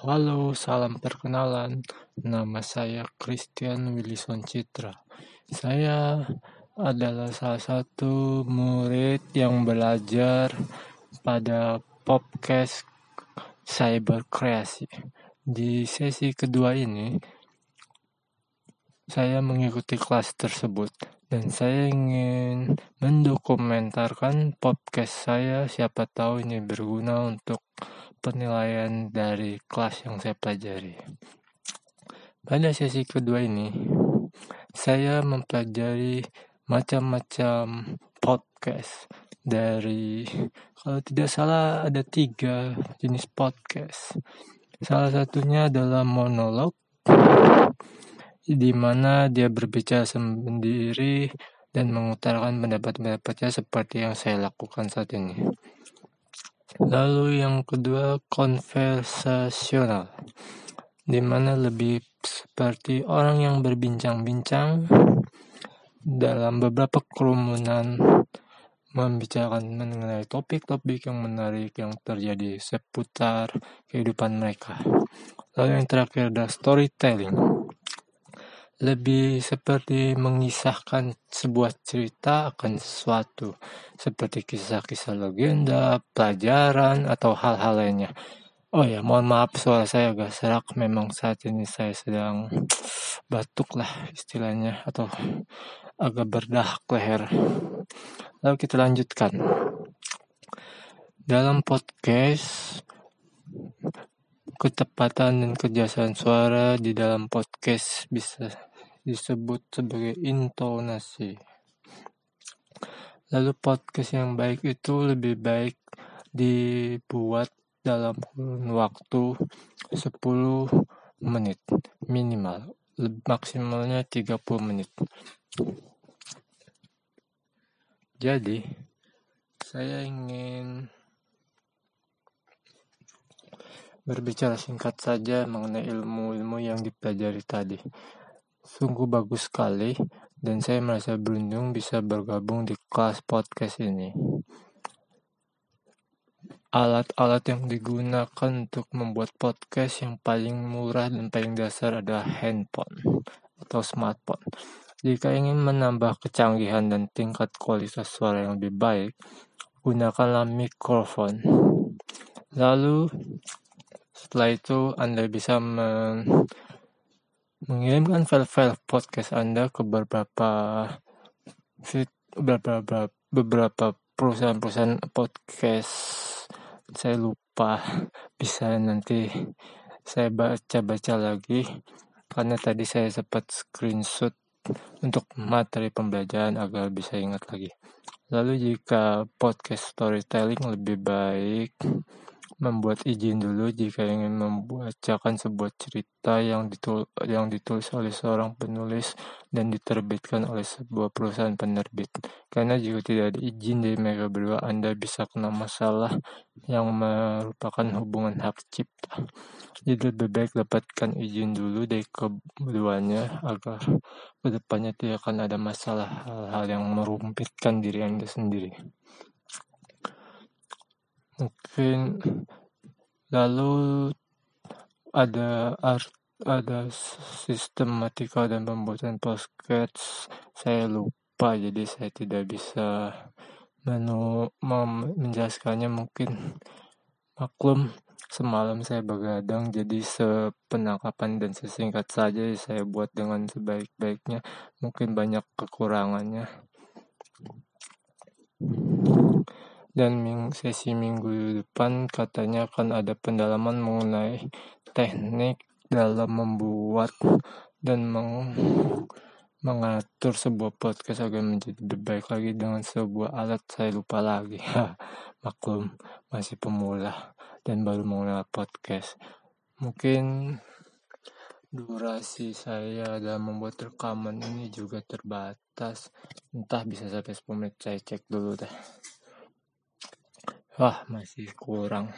Halo, salam perkenalan. Nama saya Christian Wilson Citra. Saya adalah salah satu murid yang belajar pada podcast Cyberkreatif. Di sesi kedua ini, saya mengikuti kelas tersebut dan saya ingin mendokumentarkan podcast saya. Siapa tahu ini berguna untuk penilaian dari kelas yang saya pelajari. Pada sesi kedua ini, saya mempelajari macam-macam podcast. Kalau tidak salah ada 3 jenis podcast. Salah satunya adalah monolog, di mana dia berbicara sendiri dan mengutarakan pendapat-pendapatnya seperti yang saya lakukan saat ini. Lalu yang kedua, konversasional, di mana lebih seperti orang yang berbincang-bincang dalam beberapa kerumunan, membicarakan mengenai topik-topik yang menarik yang terjadi seputar kehidupan mereka. Lalu yang terakhir adalah storytelling, lebih seperti mengisahkan sebuah cerita akan sesuatu, seperti kisah-kisah legenda, pelajaran, atau hal-hal lainnya. Oh ya, mohon maaf suara saya agak serak, memang saat ini saya sedang batuk lah istilahnya, atau agak berdahak leher. Lalu kita lanjutkan. Dalam podcast, ketepatan dan kejelasan suara di dalam podcast bisa disebut sebagai intonasi. Lalu podcast yang baik itu lebih baik dibuat dalam waktu 10 menit minimal, maksimalnya 30 menit. Jadi, saya ingin berbicara singkat saja mengenai ilmu-ilmu yang dipelajari tadi. Sungguh bagus sekali, dan saya merasa beruntung bisa bergabung di kelas podcast ini. Alat-alat yang digunakan untuk membuat podcast yang paling murah dan paling dasar adalah handphone atau smartphone. Jika ingin menambah kecanggihan dan tingkat kualitas suara yang lebih baik, gunakanlah mikrofon. Lalu, setelah itu Anda bisa mengirimkan file-file podcast Anda ke beberapa perusahaan-perusahaan podcast. Saya lupa, bisa nanti saya baca-baca lagi, karena tadi saya sempat screenshot untuk materi pembelajaran agar bisa ingat lagi. Lalu jika podcast storytelling, lebih baik membuat izin dulu jika ingin membacakan sebuah cerita yang ditulis oleh seorang penulis dan diterbitkan oleh sebuah perusahaan penerbit. Karena jika tidak ada izin dari mereka berdua, Anda bisa kena masalah yang merupakan hubungan hak cipta. Jadi lebih baik dapatkan izin dulu dari keduanya agar kedepannya tidak akan ada masalah hal-hal yang merumpitkan diri Anda sendiri. Mungkin lalu ada sistematika dan pembuatan podcast. Saya lupa, jadi saya tidak bisa menjelaskannya. Mungkin maklum, semalam saya begadang, jadi sepenangkapan dan sesingkat saja saya buat dengan sebaik-baiknya. Mungkin banyak kekurangannya. Dan sesi minggu depan katanya akan ada pendalaman mengenai teknik dalam membuat dan mengatur sebuah podcast agar menjadi lebih baik lagi dengan sebuah alat. Saya lupa lagi. Maklum, masih pemula dan baru mengenal podcast. Mungkin durasi saya dalam membuat rekaman ini juga terbatas, entah bisa sampai 10 menit, saya cek dulu deh. Masih kurang.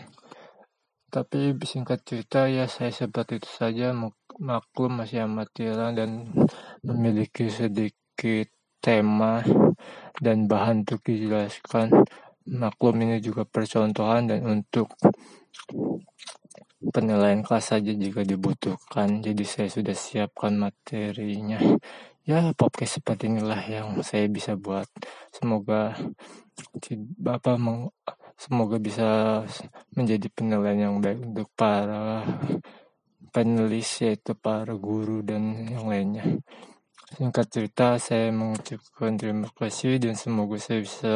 Tapi singkat cerita ya, saya seperti itu saja. Maklum masih amatiran dan memiliki sedikit tema dan bahan untuk dijelaskan. Maklum ini juga percontohan dan untuk penilaian kelas saja jika dibutuhkan. Jadi saya sudah siapkan materinya. Ya, podcast seperti inilah yang saya bisa buat. Semoga bisa menjadi penilaian yang baik untuk para panelis, yaitu para guru dan yang lainnya. Singkat cerita, saya mengucapkan terima kasih dan semoga saya bisa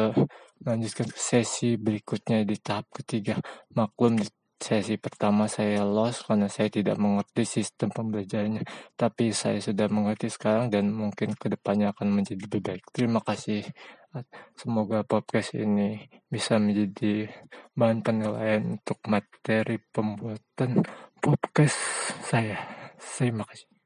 melanjutkan ke sesi berikutnya di tahap ketiga. Maklum, di sesi pertama saya lost karena saya tidak mengerti sistem pembelajarannya, tapi saya sudah mengerti sekarang dan mungkin kedepannya akan menjadi lebih baik. Terima kasih. Semoga podcast ini bisa menjadi bahan penilaian untuk materi pembuatan podcast saya. Terima kasih.